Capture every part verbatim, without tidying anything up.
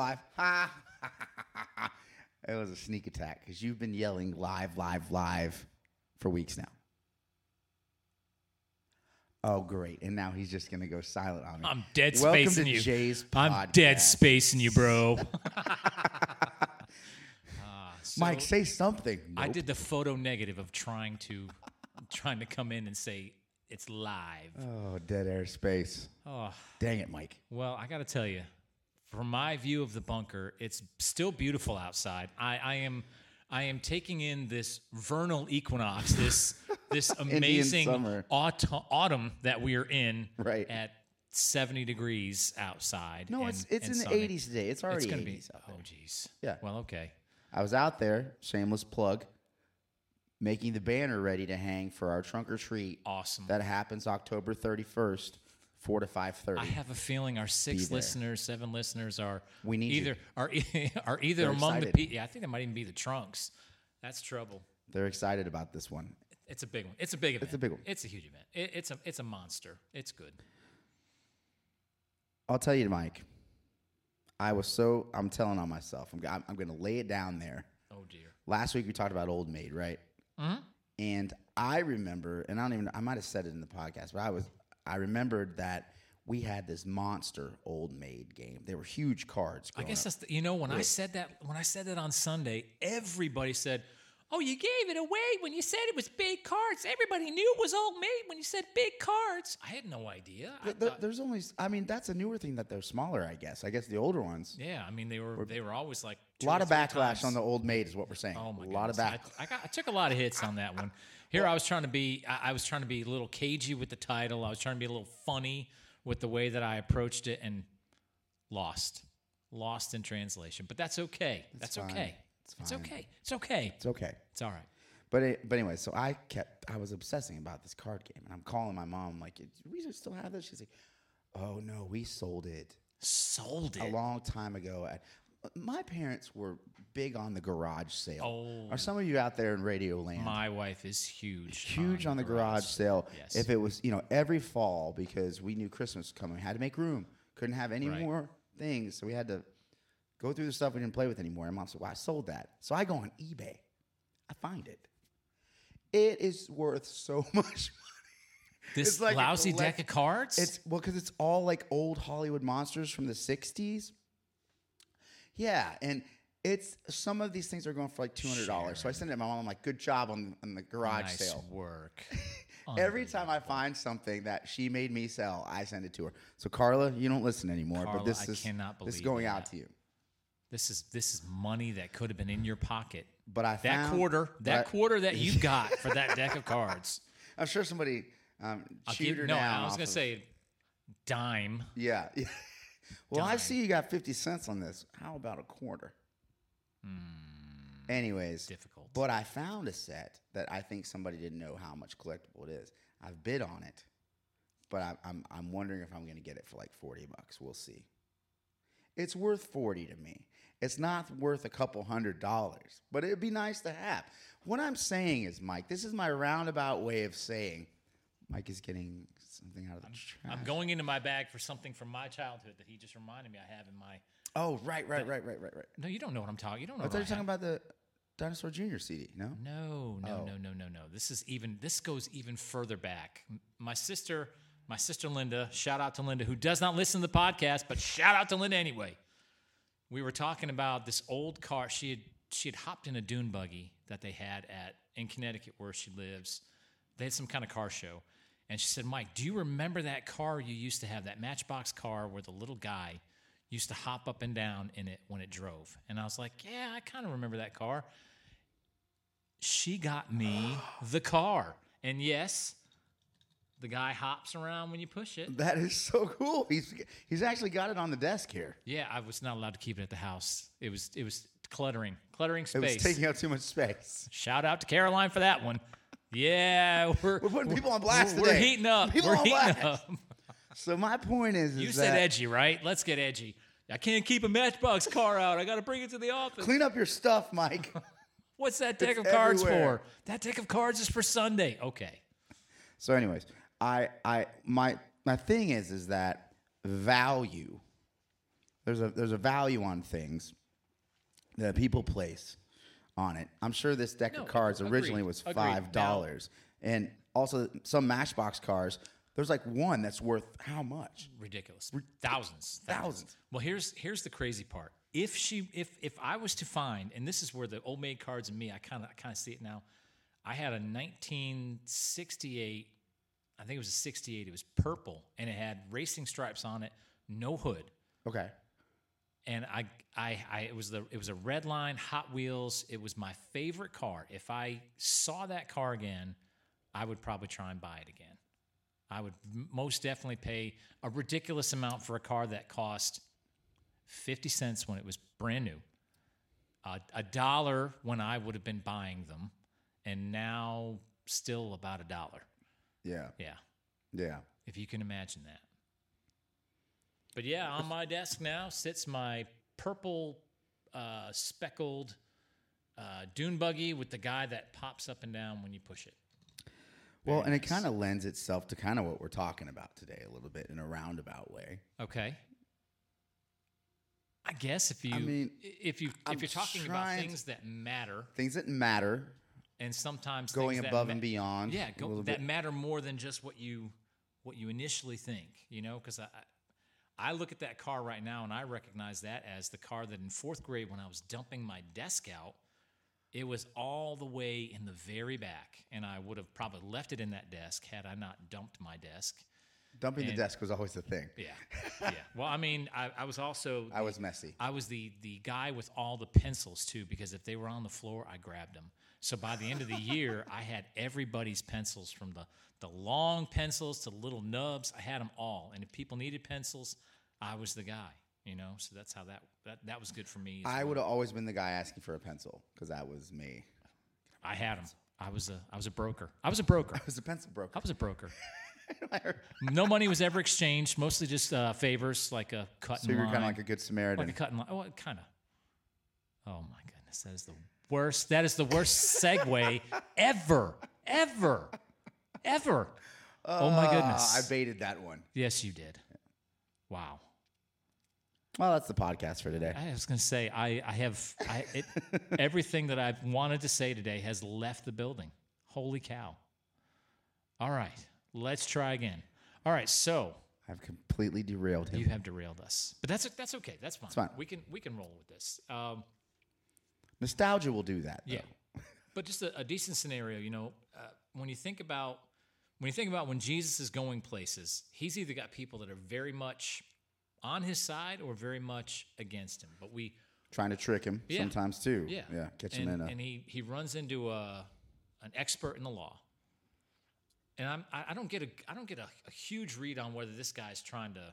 live. Ha! It was a sneak attack because you've been yelling live, live, live for weeks now. Oh, great. And now he's just going to go silent on me. I'm dead Welcome spacing you. Jay's podcast. I'm dead spacing you, bro. uh, so Mike, say something. Nope. I did the photo negative of trying to trying to come in and say it's live. Oh, dead air space. Oh, dang it, Mike. Well, I got to tell you, from my view of the bunker, it's still beautiful outside. I, I am I am taking in this vernal equinox, this this amazing autumn, autumn that we are in right. at seventy degrees outside. No, and, it's it's in sunny. the eighties today. It's already it's gonna eighties be, out there. Oh, geez. Yeah. Well, okay. I was out there, shameless plug, making the banner ready to hang for our trunk or treat. Awesome. That happens October thirty-first, four to five thirty. I have a feeling our six listeners, seven listeners are we need either you. are are either They're among excited. the people. Yeah, I think that might even be the trunks. That's trouble. They're excited about this one. It's a big one. It's a big event. It's a big one. It's a huge event. It, it's a it's a monster. It's good. I'll tell you, Mike. I was so I'm telling on myself. I'm I'm, I'm going to lay it down there. Oh dear. Last week we talked about Old Maid, right? Mm-hmm. And I remember, and I don't even—I might have said it in the podcast, but I was—I remembered that we had this monster Old Maid game. They were huge cards. I guess up. that's the, you know when really? I said that when I said that on Sunday, everybody said, "Oh, you gave it away when you said it was big cards." Everybody knew it was Old Maid when you said big cards. I had no idea. I there, thought, there's only—I mean, that's a newer thing that they're smaller. I guess. I guess the older ones. Yeah, I mean they were—they were, they were always like. A lot of backlash times. on the Old Maid is what we're saying. Oh my god! A lot goodness. of back. I, I, got, I took a lot of hits on that one. Here well, I was trying to be, I, I was trying to be a little cagey with the title. I was trying to be a little funny with the way that I approached it, and lost, lost in translation. But that's okay. That's fine. okay. It's, it's okay. It's okay. It's okay. It's all right. But it, but anyway, so I kept, I was obsessing about this card game, and I'm calling my mom like, "Do we still have this?" She's like, "Oh no, we sold it. Sold it a long time ago." I, My parents were big on the garage sale. Oh, are some of you out there in Radio Land? My wife is huge. Huge on, on the garage, garage sale. Yes. If it was, you know, every fall, because we knew Christmas was coming, we had to make room. Couldn't have any right. more things, so we had to go through the stuff we didn't play with anymore. And Mom said, "Well, I sold that." So I go on eBay. I find it. It is worth so much money. This it's like lousy deck of cards? It's well, because it's all like old Hollywood monsters from the sixties. Yeah, and it's some of these things are going for like two hundred dollars. Sure. So I send it to my mom. I'm like, "Good job on, on the garage nice sale. Nice work." Every time I find something that she made me sell, I send it to her. So Carla, you don't listen anymore, Carla, but this I is cannot this is going that. out to you. This is this is money that could have been in your pocket. But I that found, quarter that I, quarter that you got for that deck of cards. I'm sure somebody um, chewed her no, down. No, I was going to say dime. Yeah. yeah. Well, Dime. I see you got fifty cents on this. How about a quarter? Mm, Anyways. Difficult. But I found a set that I think somebody didn't know how much collectible it is. I've bid on it, but I, I'm I'm wondering if I'm going to get it for like forty bucks. We'll see. It's worth forty to me. It's not worth a couple hundred dollars, but it'd be nice to have. What I'm saying is, Mike, this is my roundabout way of saying Mike is getting something out of the I'm, trash. I'm going into my bag for something from my childhood that he just reminded me I have in my... Oh, right, right, the, right, right, right, right. No, you don't know what I'm talking... You don't know I what I thought you were talking about the Dinosaur Junior C D, no? No, no, oh. no, no, no, no. This is even... This goes even further back. My sister, my sister Linda, shout out to Linda, who does not listen to the podcast, but shout out to Linda anyway. We were talking about this old car. She had, she had hopped in a dune buggy that they had at in Connecticut where she lives. They had some kind of car show. And she said, "Mike, do you remember that car you used to have, that Matchbox car where the little guy used to hop up and down in it when it drove?" And I was like, "Yeah, I kind of remember that car." She got me the car. And yes, the guy hops around when you push it. That is so cool. He's he's actually got it on the desk here. Yeah, I was not allowed to keep it at the house. It was it was cluttering, cluttering space. It was taking up too much space. Shout out to Caroline for that one. Yeah, we're, we're putting people on blast we're, today. We're heating up. People we're on heating blast. Up. So my point is, is you said that edgy, right? Let's get edgy. I can't keep a Matchbox car out. I got to bring it to the office. Clean up your stuff, Mike. What's that deck it's of cards everywhere. for? That deck of cards is for Sunday. Okay. So, anyways, I, I, my, my thing is, is that value There's a there's a value on things that people place on it. I'm sure this deck no, of cards agreed, originally was five dollars, and also some Matchbox cars. There's like one that's worth how much? Ridiculous, Rid- thousands, thousands. Well, here's here's the crazy part. If she, if if I was to find, and this is where the old maid cards and me, I kind of I kind of see it now. I had a nineteen sixty-eight. I think it was a sixty-eight. It was purple, and it had racing stripes on it, no hood. Okay. And I, I, I, it was the, it was a red line Hot Wheels. It was my favorite car. If I saw that car again, I would probably try and buy it again. I would most definitely pay a ridiculous amount for a car that cost fifty cents when it was brand new, uh, a dollar when I would have been buying them, and now still about a dollar. Yeah. Yeah. Yeah. If you can imagine that. But yeah, on my desk now sits my purple uh, speckled uh, dune buggy with the guy that pops up and down when you push it. Very well, nice. And it kind of lends itself to kind of what we're talking about today a little bit in a roundabout way. Okay. I guess if you I mean, if you I'm if you're talking about things that matter, things that matter, and sometimes going things above that and ma- beyond, yeah, go, that bit. matter more than just what you what you initially think, you know, because I. I I look at that car right now, and I recognize that as the car that in fourth grade when I was dumping my desk out, it was all the way in the very back, and I would have probably left it in that desk had I not dumped my desk. Dumping and the desk was always the thing. Yeah, yeah. Well, I mean, I, I was also... I the, was messy. I was the the guy with all the pencils, too, because if they were on the floor, I grabbed them. So by the end of the year, I had everybody's pencils from the, the long pencils to little nubs. I had them all, and if people needed pencils... I was the guy, you know, so that's how that that, that was good for me. I well. would have always been the guy asking for a pencil because that was me. I had him. I was a I was a broker. I was a broker. I was a pencil broker. I was a broker. No money was ever exchanged. Mostly just uh, favors, like a cut. So and you were kind of like a good Samaritan. Like a cut and line. Oh, kind of. Oh my goodness, that is the worst. That is the worst segue ever, ever, ever. Uh, oh my goodness, I baited that one. Yes, you did. Wow. Well, that's the podcast for today. I was going to say, I, I have I, it, everything that I've wanted to say today has left the building. Holy cow. All right. Let's try again. All right. So. I've completely derailed him. You have derailed us. But that's that's okay. That's fine. It's fine. We can, we can roll with this. Um, Nostalgia will do that, though. Yeah. But just a, a decent scenario, you know, uh, when you think about when you think about when Jesus is going places, he's either got people that are very much on his side or very much against him. But we trying to trick him yeah. sometimes too. Yeah, yeah, catch him in. A, and he, he runs into a an expert in the law. And I'm I don't get a I don't get a, a huge read on whether this guy's trying to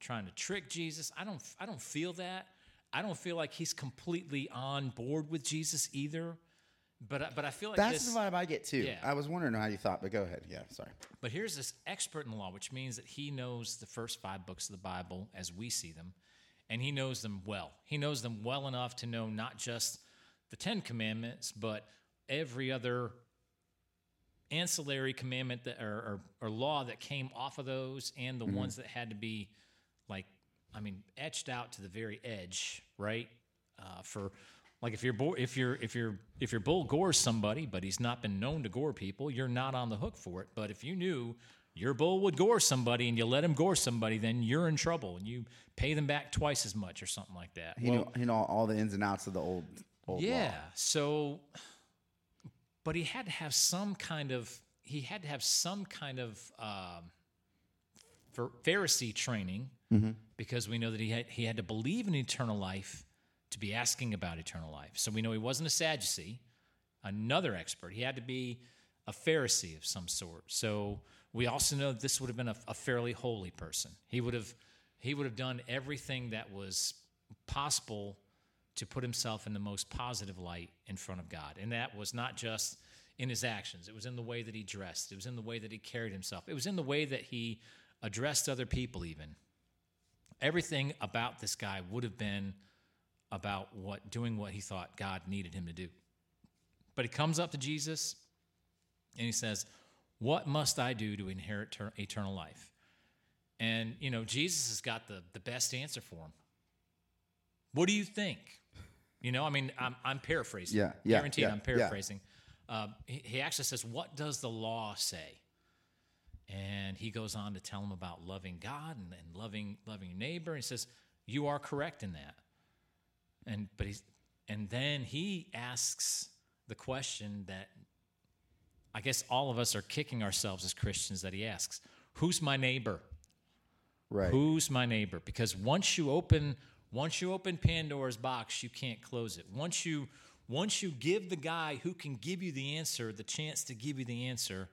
trying to trick Jesus. I don't I don't feel that. I don't feel like he's completely on board with Jesus either. But but I feel like that's this, the vibe I get too. Yeah. I was wondering how you thought, but go ahead. Yeah, sorry. But here's this expert in the law, which means that he knows the first five books of the Bible as we see them, and he knows them well. He knows them well enough to know not just the Ten Commandments, but every other ancillary commandment that or or, or law that came off of those, and the mm-hmm. ones that had to be, like, I mean, etched out to the very edge, right? Uh, for Like if you're bo- if you're if you're if your bull gores somebody, but he's not been known to gore people, you're not on the hook for it. But if you knew your bull would gore somebody and you let him gore somebody, then you're in trouble and you pay them back twice as much or something like that. You well, know, you know all the ins and outs of the old old yeah. Law. So, but he had to have some kind of he had to have some kind of um, ph- Pharisee training mm-hmm. because we know that he had he had to believe in eternal life. To be asking about eternal life. So we know he wasn't a Sadducee, another expert. He had to be a Pharisee of some sort. So we also know that this would have been a, a fairly holy person. He would have he would have done everything that was possible to put himself in the most positive light in front of God. And that was not just in his actions. It was in the way that he dressed. It was in the way that he carried himself. It was in the way that he addressed other people even. Everything about this guy would have been about what doing what he thought God needed him to do. But he comes up to Jesus, and he says, what must I do to inherit ter- eternal life? And, you know, Jesus has got the, the best answer for him. What do you think? You know, I mean, I'm, I'm paraphrasing. Yeah, yeah. Guaranteed, yeah, I'm paraphrasing. Yeah. Uh, he, he actually says, what does the law say? And he goes on to tell him about loving God and, and loving loving your neighbor. And he says, you are correct in that. And but he's, and then he asks the question that I guess all of us are kicking ourselves as Christians that he asks, who's my neighbor? Right. Who's my neighbor? Because once you open once you open Pandora's box, you can't close it. Once you once you give the guy who can give you the answer the chance to give you the answer,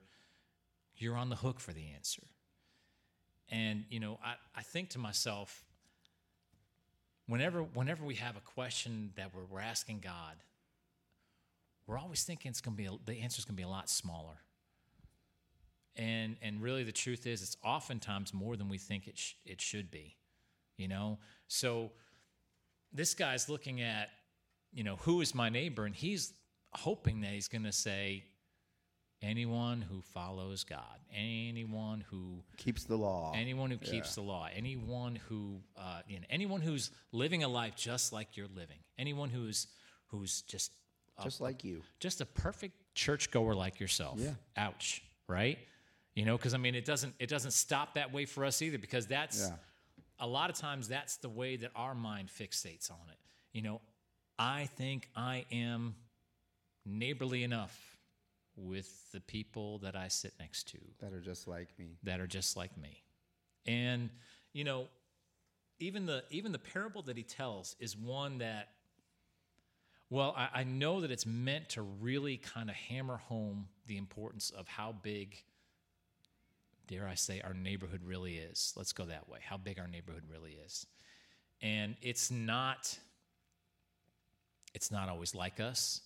you're on the hook for the answer. And, you know, I, I think to myself, whenever whenever we have a question that we're, we're asking God, we're always thinking it's going to be a, the answer's going to be a lot smaller. And and really the truth is it's oftentimes more than we think it sh- it should be, you know? So this guy's looking at, you know, who is my neighbor? And he's hoping that he's going to say, anyone who follows God, anyone who keeps the law, anyone who keeps yeah. the law, anyone who, uh, you know, anyone who's living a life just like you're living, anyone who's who's just a, just like you, just a perfect churchgoer like yourself. Yeah. Ouch, right? You know, because I mean, it doesn't it doesn't stop that way for us either, because that's yeah. a lot of times that's the way that our mind fixates on it. You know, I think I am neighborly enough with the people that I sit next to. That are just like me. That are just like me. And, you know, even the even the parable that he tells is one that, well, I, I know that it's meant to really kind of hammer home the importance of how big, dare I say, our neighborhood really is. Let's go that way. How big our neighborhood really is. And it's not, it's not always like us.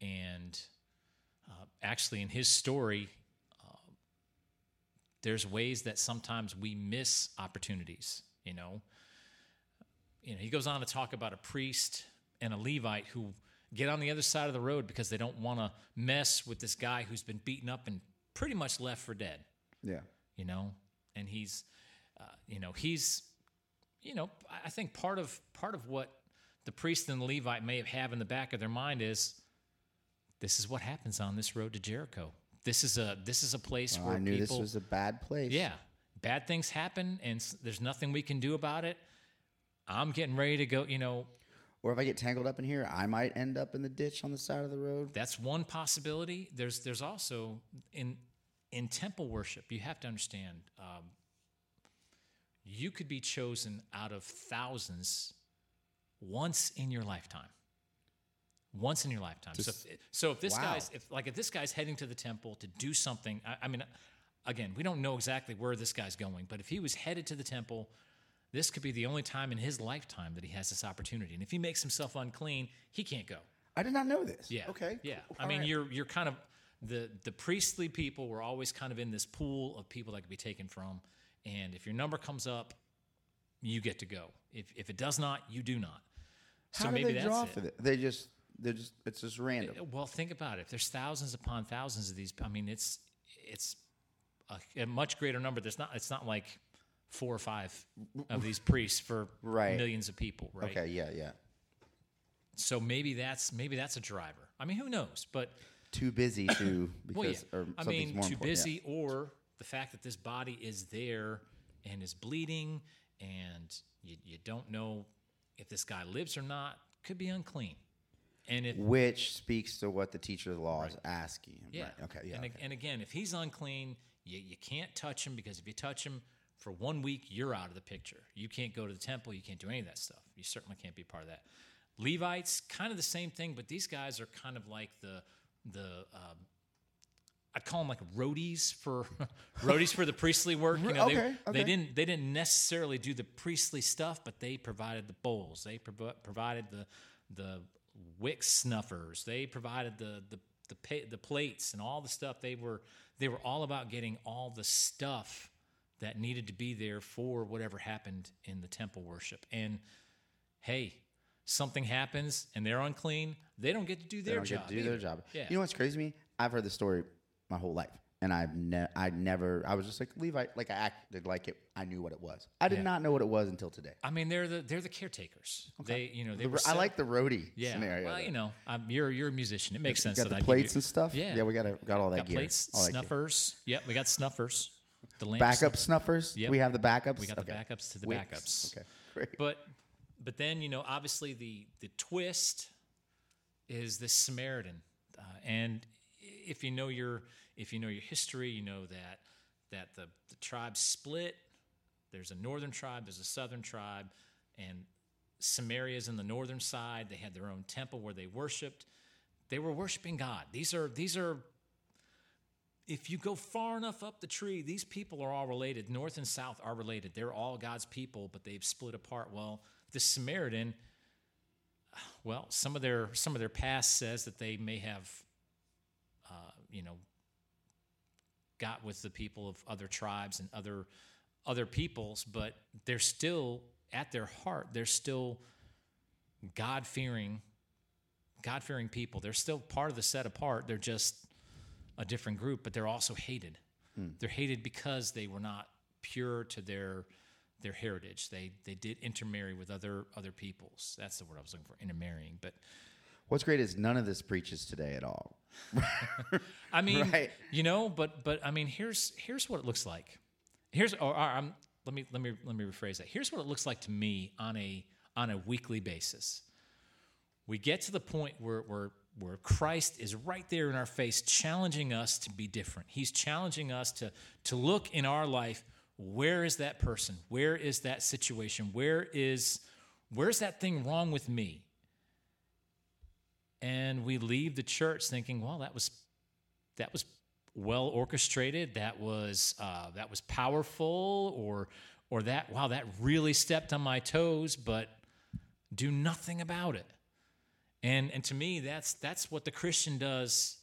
And Uh, actually, in his story, uh, there's ways that sometimes we miss opportunities, you know. You know, he goes on to talk about a priest and a Levite who get on the other side of the road because they don't want to mess with this guy who's been beaten up and pretty much left for dead. Yeah. You know, and he's, uh, you know, he's, you know, I think part of part of what the priest and the Levite may have in the back of their mind is, this is what happens on this road to Jericho. This is a this is a place oh, where I knew people, this was a bad place. Yeah, bad things happen, and there's nothing we can do about it. I'm getting ready to go, you know. Or if I get tangled up in here, I might end up in the ditch on the side of the road. That's one possibility. There's there's also in in temple worship, you have to understand, um, you could be chosen out of thousands once in your lifetime. Once in your lifetime. Just, so, if, so if this wow. guy's, if like if this guy's heading to the temple to do something, I, I mean, again, we don't know exactly where this guy's going, but if he was headed to the temple, this could be the only time in his lifetime that he has this opportunity. And if he makes himself unclean, he can't go. I did not know this. Yeah. Okay. Yeah. Cool. I mean, right. you're you're kind of the the priestly people were always kind of in this pool of people that could be taken from, and if your number comes up, you get to go. If if it does not, you do not. So How do maybe they draw that's for it. They just. They're just, it's just random. Well, think about it. If there's thousands upon thousands of these, I mean, it's it's a, a much greater number. There's not. It's not like four or five of these priests for right. millions of people, right? Okay, yeah, yeah. So maybe that's maybe that's a driver. I mean, who knows? But too busy to because well, yeah. or something's I mean, more too important, busy, yeah. or the fact that this body is there and is bleeding, and you, you don't know if this guy lives or not. Could be unclean. And if, Which speaks to what the teacher of the law right. is asking him. Yeah. Right. Okay. Yeah. And, okay. and again, if he's unclean, you, you can't touch him, because if you touch him for one week, you're out of the picture. You can't go to the temple. You can't do any of that stuff. You certainly can't be part of that. Levites, kind of the same thing, but these guys are kind of like the the um, I call them like roadies for roadies for the priestly work. You know, okay, they, okay. they didn't they didn't necessarily do the priestly stuff, but they provided the bowls. They pro- provided the the wick snuffers. They provided the the the, pay, the plates and all the stuff. They were they were all about getting all the stuff that needed to be there for whatever happened in the temple worship. And hey, something happens and they're unclean. They don't get to do their job. They don't get to do either. their job. Yeah. You know what's crazy to me? I've heard this story my whole life. And I've ne- I never, I was just like, Levi, like I acted like it. I knew what it was. I did yeah. not know what it was until today. I mean, they're the they're the caretakers. Okay. They, you know, they. The, were I like the roadie yeah. scenario. Well, though. you know, I'm, you're you're a musician. It makes you sense. Got that the plates and stuff. Yeah, yeah, we got a, got all that got gear. Plates, all that snuffers. Gear. Yep, we got snuffers. The lamp backup snuffers. snuffers. Yep. We have the backups. We got okay. the backups to the Wicks. backups. Okay, great. But but then you know, obviously the the twist is the Samaritan, uh, and if you know your If you know your history, you know that that the, the tribes split. There's a northern tribe, there's a southern tribe, and Samaria's in the northern side. They had their own temple where they worshipped. They were worshiping God. These are these are. If you go far enough up the tree, these people are all related. North and south are related. They're all God's people, but they've split apart. Well, the Samaritan. Well, some of their some of their past says that they may have, uh, you know. got with the people of other tribes and other other peoples, but they're still, at their heart, they're still God-fearing, God-fearing people. They're still part of the set apart. They're just a different group, but they're also hated. Mm. They're hated because they were not pure to their their heritage. They they did intermarry with other other peoples. That's the word I was looking for, intermarrying. But what's great is none of this preaches today at all. I mean, right. you know, but but I mean, here's here's what it looks like. Here's or, or I'm, let me let me let me rephrase that. Here's what it looks like to me on a on a weekly basis. We get to the point where where where Christ is right there in our face, challenging us to be different. He's challenging us to to look in our life. Where is that person? Where is that situation? Where is where's that thing wrong with me? And we leave the church thinking, well, that was that was well orchestrated, that was uh, that was powerful, or or that wow, that really stepped on my toes, but do nothing about it. And and to me, that's that's what the Christian does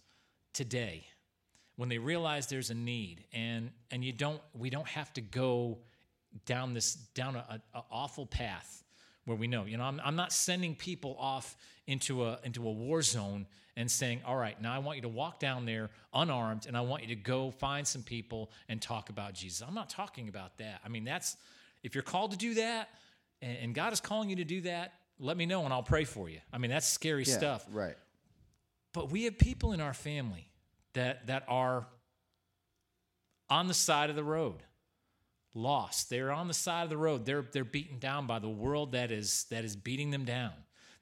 today when they realize there's a need, and and you don't we don't have to go down this down a, a awful path. Where we know, you know, I'm, I'm not sending people off into a into a war zone and saying, all right, now I want you to walk down there unarmed, and I want you to go find some people and talk about Jesus. I'm not talking about that. I mean, that's, if you're called to do that, and, and God is calling you to do that, let me know and I'll pray for you. I mean, that's scary yeah, stuff. Right. But we have people in our family that that are on the side of the road. Lost. They're on the side of the road. They're they're beaten down by the world that is that is beating them down.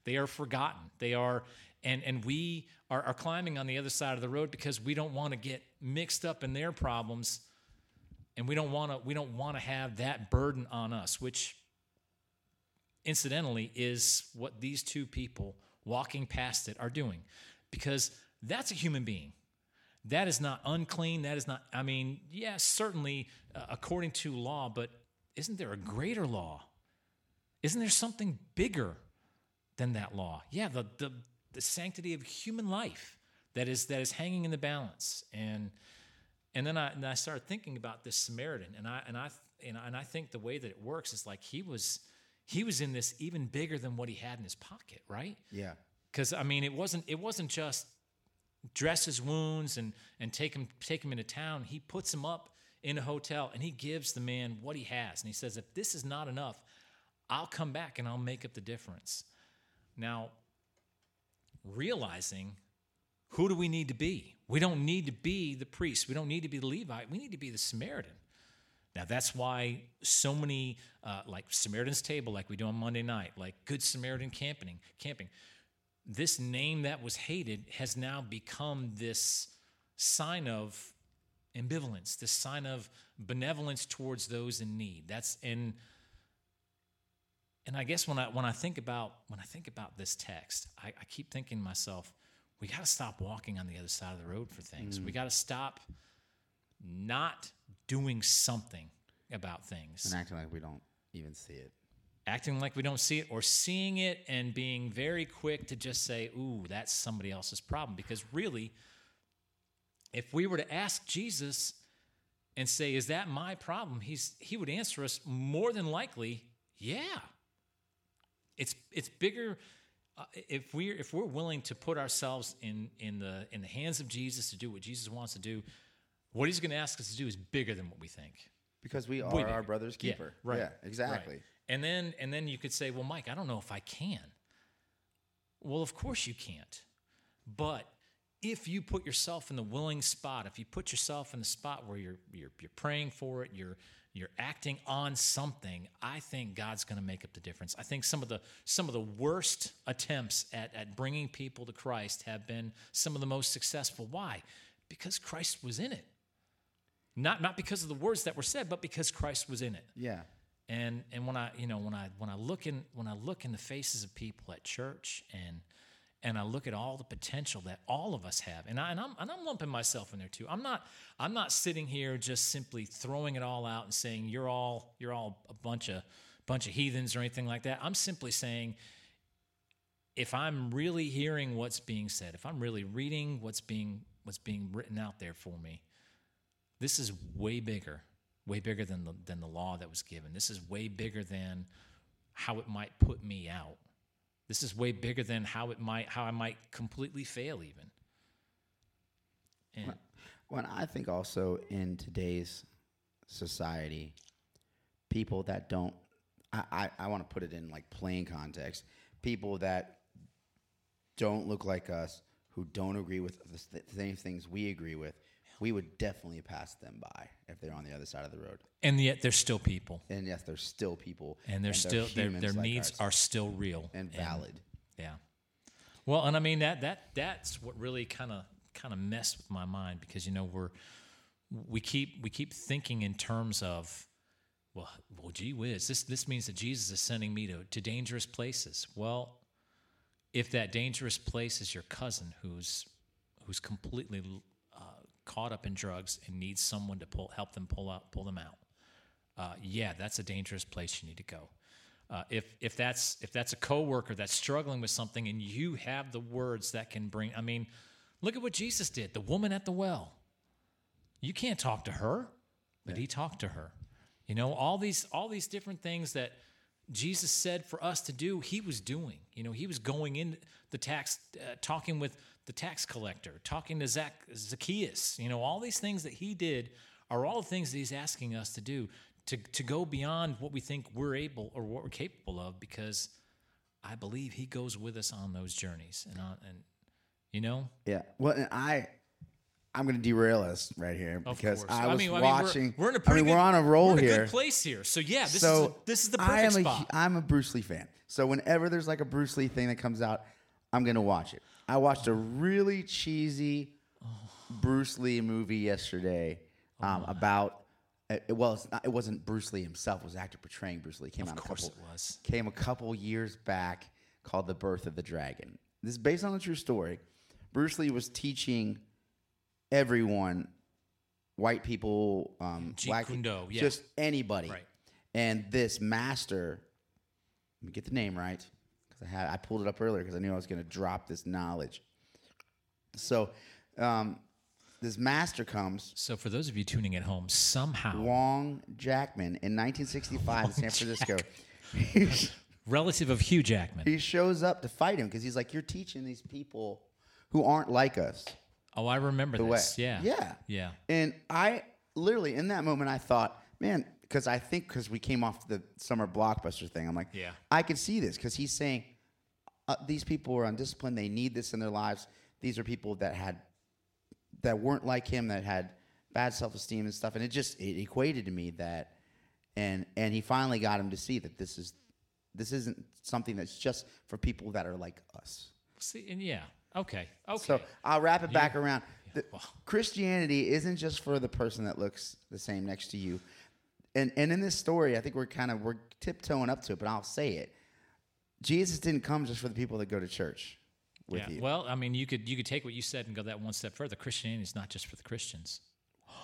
They are forgotten. They are, and and we are, are climbing on the other side of the road because we don't want to get mixed up in their problems, and we don't want to we don't want to have that burden on us. Which, incidentally, is what these two people walking past it are doing, because that's a human being. That is not unclean. That is not, I mean, yes, yeah, certainly uh, according to law, but isn't there a greater law? Isn't there something bigger than that law? Yeah, the the, the sanctity of human life that is that is hanging in the balance. And and then I and I started thinking about this Samaritan, and I and I and I, and I think the way that it works is like he was he was in this even bigger than what he had in his pocket, right? Yeah. Because I mean, it wasn't it wasn't just dress his wounds and and take him take him into town. He puts him up in a hotel, and he gives the man what he has, and he says, if this is not enough, I'll come back and I'll make up the difference. Now, realizing, who do we need to be? We don't need to be the priest. We don't need to be the Levite. We need to be the Samaritan. Now, that's why so many uh, like Samaritan's Table, like we do on Monday night, like Good Samaritan camping camping this name that was hated has now become this sign of ambivalence, this sign of benevolence towards those in need. That's and and I guess when I when I think about when I think about this text, I, I keep thinking to myself, we got to stop walking on the other side of the road for things. Mm. We got to stop not doing something about things and acting like we don't even see it. Acting like we don't see it, or seeing it and being very quick to just say, ooh, that's somebody else's problem. Because really, if we were to ask Jesus and say, is that my problem? He's he would answer us more than likely, yeah. It's it's bigger uh, if we if we're willing to put ourselves in in the in the hands of Jesus to do what Jesus wants to do. What he's going to ask us to do is bigger than what we think. Because we are our brother's keeper. Yeah, right. Yeah, exactly. Right. And then and then you could say, well, Mike, I don't know if I can. Well, of course you can't. But if you put yourself in the willing spot, if you put yourself in the spot where you're you're, you're praying for it, you're you're acting on something, I think God's going to make up the difference. I think some of the some of the worst attempts at at bringing people to Christ have been some of the most successful. Why? Because Christ was in it. Not not because of the words that were said, but because Christ was in it. Yeah. And and when I you know when I when I look in when I look in the faces of people at church and and I look at all the potential that all of us have, and I and I'm and I'm lumping myself in there too. I'm not I'm not sitting here just simply throwing it all out and saying you're all you're all a bunch of bunch of heathens or anything like that. I'm simply saying, if I'm really hearing what's being said, if I'm really reading what's being what's being written out there for me, this is way bigger, way bigger than the, than the law that was given. This is way bigger than how it might put me out. This is way bigger than how it might how I might completely fail even. And when, when I think also in today's society, people that don't, I, I, I want to put it in like plain context, people that don't look like us, who don't agree with the same things we agree with, we would definitely pass them by if they're on the other side of the road. And yet they're still people. And yes, they're still people. And they're and still they're their like needs ours. Are still real and valid. And, yeah. Well, and I mean that that that's what really kind of kind of messed with my mind, because you know we're we keep we keep thinking in terms of well, well gee whiz, this this means that Jesus is sending me to, to dangerous places. Well, if that dangerous place is your cousin who's who's completely uh, caught up in drugs and needs someone to pull, help them pull out, pull them out. Uh, yeah, that's a dangerous place you need to go. Uh, if if that's if that's a coworker that's struggling with something and you have the words that can bring, I mean, look at what Jesus did. The woman at the well. You can't talk to her, but yeah. He talked to her. You know, all these all these different things that Jesus said for us to do, he was doing. You know, he was going in the tax, uh, talking with the tax collector, talking to Zac- Zacchaeus. You know, all these things that he did are all the things that he's asking us to do, to to go beyond what we think we're able or what we're capable of, because I believe he goes with us on those journeys. And, on, and you know? Yeah. Well, and I... I'm going to derail us right here because I was I mean, watching. I mean, we're, we're in a pretty I mean, good, we're on a roll we're in a here. Good place here. So yeah, this so is a, this is the perfect I'm spot. A, I'm a Bruce Lee fan. So whenever there's like a Bruce Lee thing that comes out, I'm going to watch it. I watched oh. a really cheesy oh. Bruce Lee movie yesterday um, oh about. Well, it's not, it wasn't Bruce Lee himself. It was an actor portraying Bruce Lee. Came of out. Of course, a couple, it was. Came a couple years back, called The Birth of the Dragon. This is based on a true story. Bruce Lee was teaching everyone, white people, um, black people, yeah. just anybody. Right. And this master, let me get the name right, because I had I pulled it up earlier because I knew I was going to drop this knowledge. So um, this master comes. So for those of you tuning at home, somehow. Wong Jackman in nineteen sixty-five Wong in San Francisco. Relative of Hugh Jackman. He shows up to fight him because he's like, you're teaching these people who aren't like us. Oh, I remember this. Way. Yeah. Yeah. Yeah. And I literally, in that moment, I thought, man, because I think because we came off the summer blockbuster thing, I'm like, yeah, I could see this because he's saying uh, these people are undisciplined. They need this in their lives. These are people that had that weren't like him, that had bad self-esteem and stuff. And it just it equated to me that and and he finally got him to see that this is this isn't something that's just for people that are like us. See, and yeah. Okay. Okay. So I'll wrap it back yeah. around. The, yeah. well. Christianity isn't just for the person that looks the same next to you, and and in this story, I think we're kind of we're tiptoeing up to it, but I'll say it: Jesus didn't come just for the people that go to church with yeah. you. Well, I mean, you could you could take what you said and go that one step further. Christianity is not just for the Christians.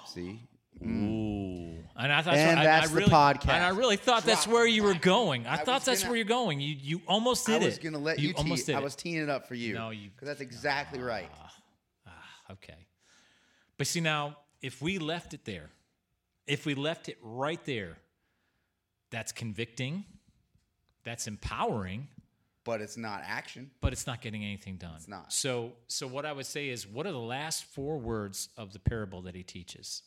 See. Mm. Ooh, and I thought and so, that's I, I really, the podcast. And I really thought Drop. That's where you were going. I, I thought that's gonna, where you're going. You you almost did it. I was going to let you. you almost tee, did I was teeing it up for you. No, you because that's exactly uh, right. Uh, okay, but see now, if we left it there, if we left it right there, that's convicting, that's empowering, But it's not action. But it's not getting anything done. It's not. So so what I would say is, what are the last four words of the parable that he teaches?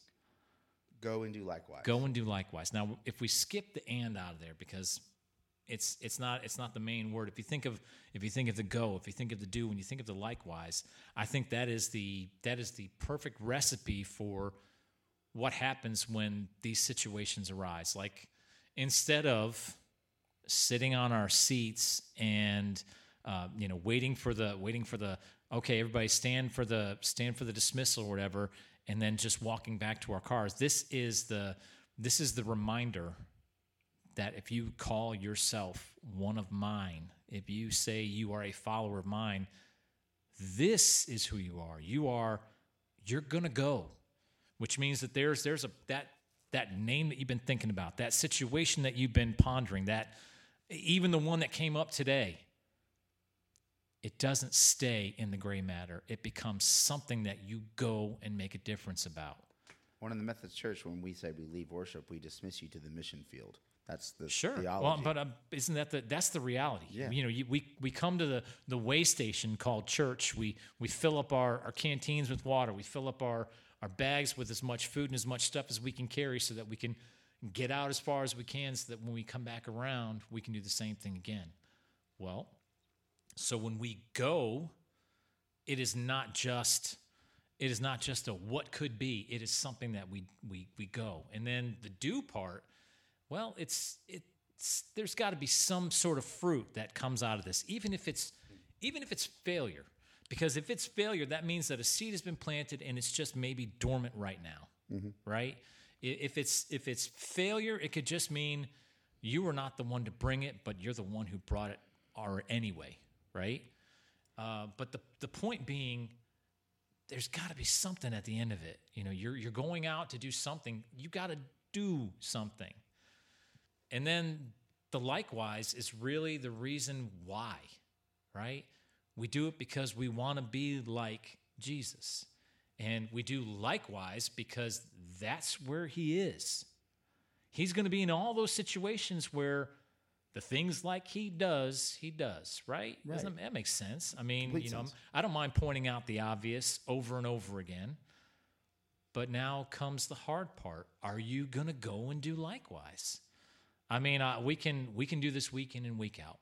Go and do likewise. Go and do likewise. Now, if we skip the and out of there, because it's it's not it's not the main word. If you think of if you think of the go, if you think of the do, when you think of the likewise, I think that is the that is the perfect recipe for what happens when these situations arise. Like, instead of sitting on our seats and uh, you know waiting for the waiting for the okay, everybody stand for the stand for the dismissal or whatever, and then just walking back to our cars. This is the this is the reminder that if you call yourself one of mine, if you say you are a follower of mine, this is who you are. You are you're gonna go, which means that there's there's a that that name that you've been thinking about, that situation that you've been pondering, that even the one that came up today, it doesn't stay in the gray matter. It becomes something that you go and make a difference about. Well, in the Methodist Church, when we say we leave worship, we dismiss you to the mission field. That's the sure. theology. Well, but uh, isn't that the that's the reality? Yeah. You know, you, we we come to the, the way station called church. We we fill up our, our canteens with water. We fill up our our bags with as much food and as much stuff as we can carry, so that we can get out as far as we can, so that when we come back around, we can do the same thing again. Well, so when we go, it is not just it is not just a what could be. It is something that we we we go. And then the do part, well, it's it's there's got to be some sort of fruit that comes out of this, even if it's even if it's failure. Because if it's failure, that means that a seed has been planted and it's just maybe dormant right now, mm-hmm. right? If it's if it's failure, it could just mean you were not the one to bring it, but you're the one who brought it or anyway, right? Uh, but the the point being, there's got to be something at the end of it. You know, you're you're going out to do something. You got to do something, and then the likewise is really the reason why, right? We do it because we want to be like Jesus. And we do likewise because that's where he is. He's going to be in all those situations where the things like he does, he does, right? right. Doesn't, that makes sense. I mean, Complete you know, sense. I don't mind pointing out the obvious over and over again. But now comes the hard part. Are you going to go and do likewise? I mean, uh, we can we can do this week in and week out.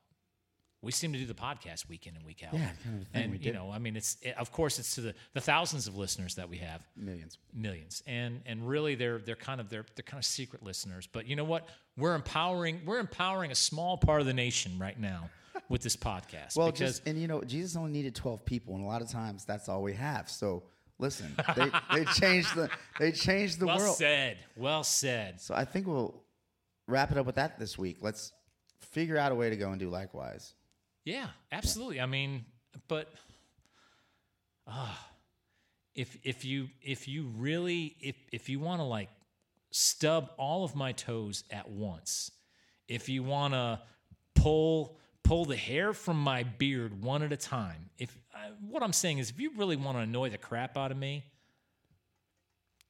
We seem to do the podcast week in and week out. Yeah, kind of thing and we you did. know, I mean, it's it, of course it's to the, the thousands of listeners that we have, millions, millions, and and really they're they're kind of they're they're kind of secret listeners. But you know what? We're empowering we're empowering a small part of the nation right now with this podcast. well, because just, and you know, Jesus only needed twelve people, and a lot of times that's all we have. So listen, they they changed the they changed the well world. Well said, well said. So I think we'll wrap it up with that this week. Let's figure out a way to go and do likewise. Yeah, absolutely. I mean, but uh, if if you if you really if if you want to like stub all of my toes at once, if you want to pull pull the hair from my beard one at a time, if I, what I'm saying is, if you really want to annoy the crap out of me,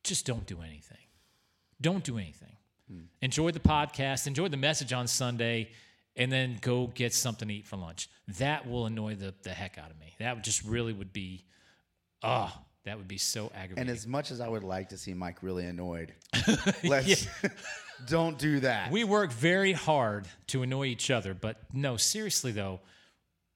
just don't do anything. Don't do anything. Hmm. Enjoy the podcast. Enjoy the message on Sunday. And then go get something to eat for lunch. That will annoy the, the heck out of me. That would just really would be, ah, oh, that would be so aggravating. And as much as I would like to see Mike really annoyed, let's don't do that. We work very hard to annoy each other. But no, seriously, though,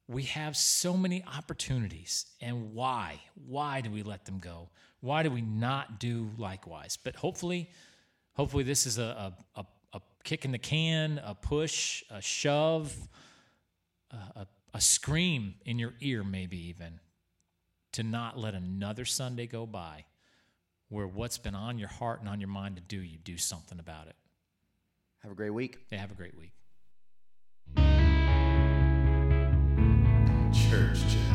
we have so many opportunities. And why? Why do we let them go? Why do we not do likewise? But hopefully, hopefully this is a a, a a kick in the can, a push, a shove, a, a, a scream in your ear, maybe even, to not let another Sunday go by where what's been on your heart and on your mind to do, you do something about it. Have a great week. Yeah, have a great week. Church, church.